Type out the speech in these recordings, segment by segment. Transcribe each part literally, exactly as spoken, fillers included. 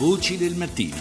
Voci del mattino.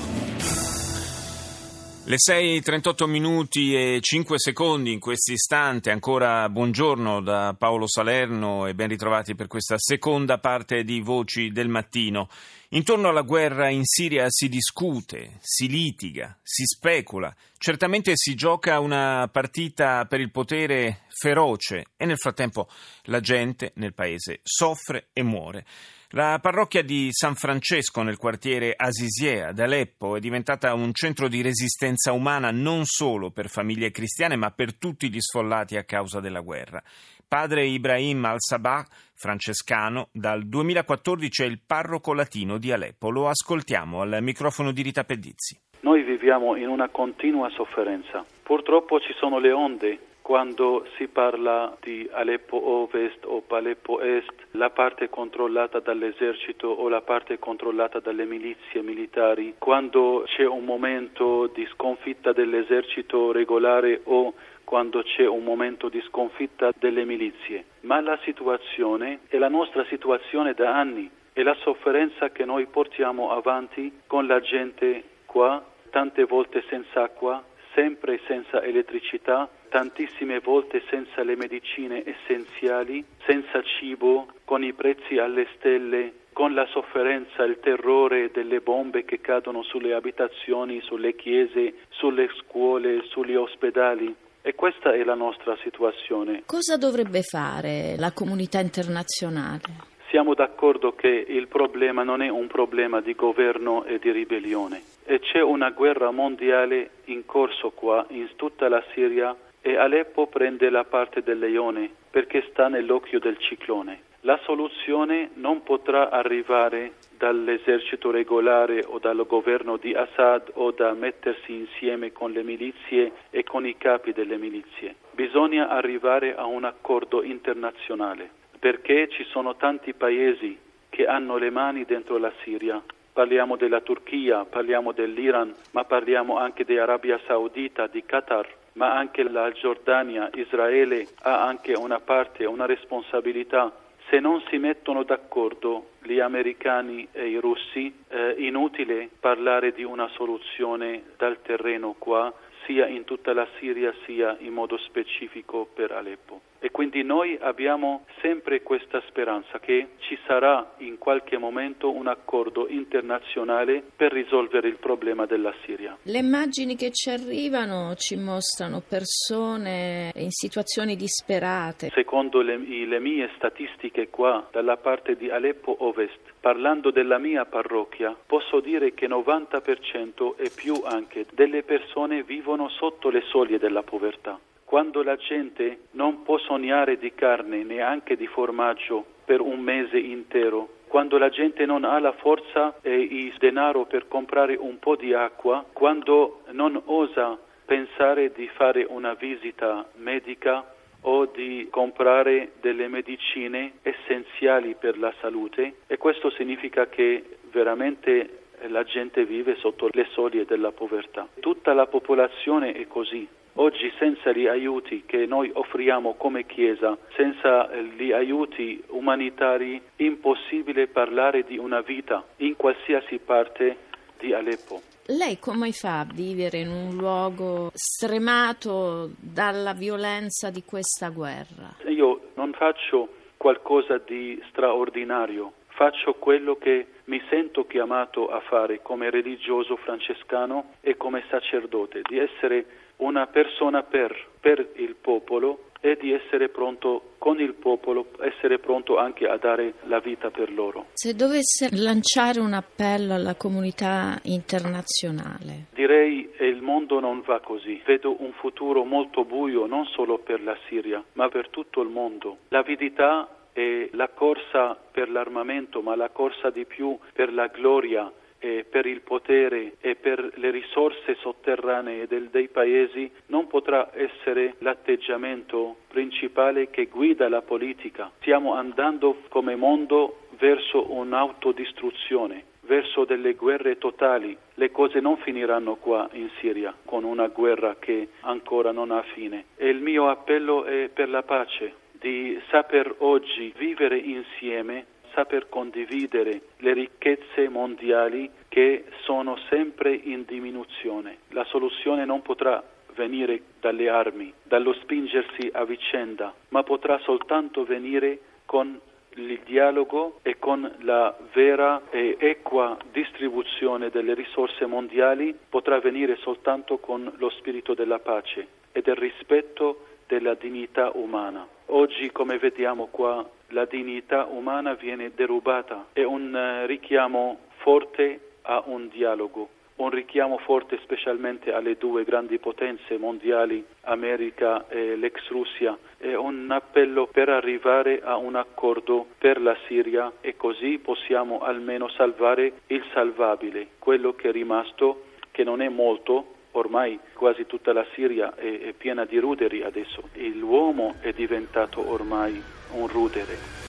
Le sei e trentotto minuti e cinque secondi in questo istante, ancora buongiorno da Paolo Salerno e ben ritrovati per questa seconda parte di Voci del Mattino. Intorno alla guerra in Siria si discute, si litiga, si specula, certamente si gioca una partita per il potere feroce e nel frattempo la gente nel paese soffre e muore. La parrocchia di San Francesco nel quartiere Asisiea ad Aleppo è diventata un centro di resistenza umana non solo per famiglie cristiane ma per tutti gli sfollati a causa della guerra. Padre Ibrahim Al-Sabah, francescano, dal duemilaquattordici è il parroco latino di Aleppo. Lo ascoltiamo al microfono di Rita Pedizzi. Noi viviamo in una continua sofferenza. Purtroppo ci sono le onde. Quando si parla di Aleppo Ovest o Aleppo Est, la parte controllata dall'esercito o la parte controllata dalle milizie militari, quando c'è un momento di sconfitta dell'esercito regolare o quando c'è un momento di sconfitta delle milizie. Ma la situazione è la nostra situazione da anni, è la sofferenza che noi portiamo avanti con la gente qua, tante volte senza acqua, sempre senza elettricità, tantissime volte senza le medicine essenziali, senza cibo, con i prezzi alle stelle, con la sofferenza, il terrore delle bombe che cadono sulle abitazioni, sulle chiese, sulle scuole, sugli ospedali. E questa è la nostra situazione. Cosa dovrebbe fare la comunità internazionale? Siamo d'accordo che il problema non è un problema di governo e di ribellione. E c'è una guerra mondiale in corso qua, in tutta la Siria, e Aleppo prende la parte del leone perché sta nell'occhio del ciclone. La soluzione non potrà arrivare dall'esercito regolare o dal governo di Assad o da mettersi insieme con le milizie e con i capi delle milizie. Bisogna arrivare a un accordo internazionale perché ci sono tanti paesi che hanno le mani dentro la Siria. Parliamo della Turchia, parliamo dell'Iran, ma parliamo anche dell'Arabia Saudita, di Qatar, ma anche la Giordania, Israele ha anche una parte, una responsabilità. Se non si mettono d'accordo gli americani e i russi, è inutile parlare di una soluzione dal terreno qua, sia in tutta la Siria sia in modo specifico per Aleppo. E quindi noi abbiamo sempre questa speranza che ci sarà in qualche momento un accordo internazionale per risolvere il problema della Siria. Le immagini che ci arrivano ci mostrano persone in situazioni disperate. Secondo le, le mie statistiche qua, dalla parte di Aleppo Ovest, parlando della mia parrocchia, posso dire che novanta per cento e più anche delle persone vivono sotto le soglie della povertà. Quando la gente non può sognare di carne, neanche di formaggio, per un mese intero, quando la gente non ha la forza e il denaro per comprare un po' di acqua, quando non osa pensare di fare una visita medica o di comprare delle medicine essenziali per la salute, e questo significa che veramente la gente vive sotto le soglie della povertà. Tutta la popolazione è così. Oggi senza gli aiuti che noi offriamo come Chiesa, senza gli aiuti umanitari, è impossibile parlare di una vita in qualsiasi parte di Aleppo. Lei come fa a vivere in un luogo stremato dalla violenza di questa guerra? Io non faccio qualcosa di straordinario, faccio quello che mi sento chiamato a fare come religioso francescano e come sacerdote, di essere una persona per, per il popolo e di essere pronto con il popolo, essere pronto anche a dare la vita per loro. Se dovesse lanciare un appello alla comunità internazionale? Direi che il mondo non va così. Vedo un futuro molto buio non solo per la Siria ma per tutto il mondo. L'avidità è la corsa per l'armamento ma la corsa di più per la gloria e per il potere e per le risorse sotterranee del, dei paesi non potrà essere l'atteggiamento principale che guida la politica. Stiamo andando come mondo verso un'autodistruzione, verso delle guerre totali. Le cose non finiranno qua in Siria con una guerra che ancora non ha fine. E il mio appello è per la pace, di saper oggi vivere insieme, saper condividere le ricchezze mondiali che sono sempre in diminuzione. La soluzione non potrà venire dalle armi, dallo spingersi a vicenda, ma potrà soltanto venire con il dialogo e con la vera e equa distribuzione delle risorse mondiali, potrà venire soltanto con lo spirito della pace e del rispetto della dignità umana. Oggi, come vediamo qua, la dignità umana viene derubata. È un richiamo forte a un dialogo, un richiamo forte specialmente alle due grandi potenze mondiali, America e l'ex Russia, è un appello per arrivare a un accordo per la Siria, e così possiamo almeno salvare il salvabile, quello che è rimasto, che non è molto. Ormai quasi tutta la Siria è, è piena di ruderi adesso, e l'uomo è diventato ormai un rudere.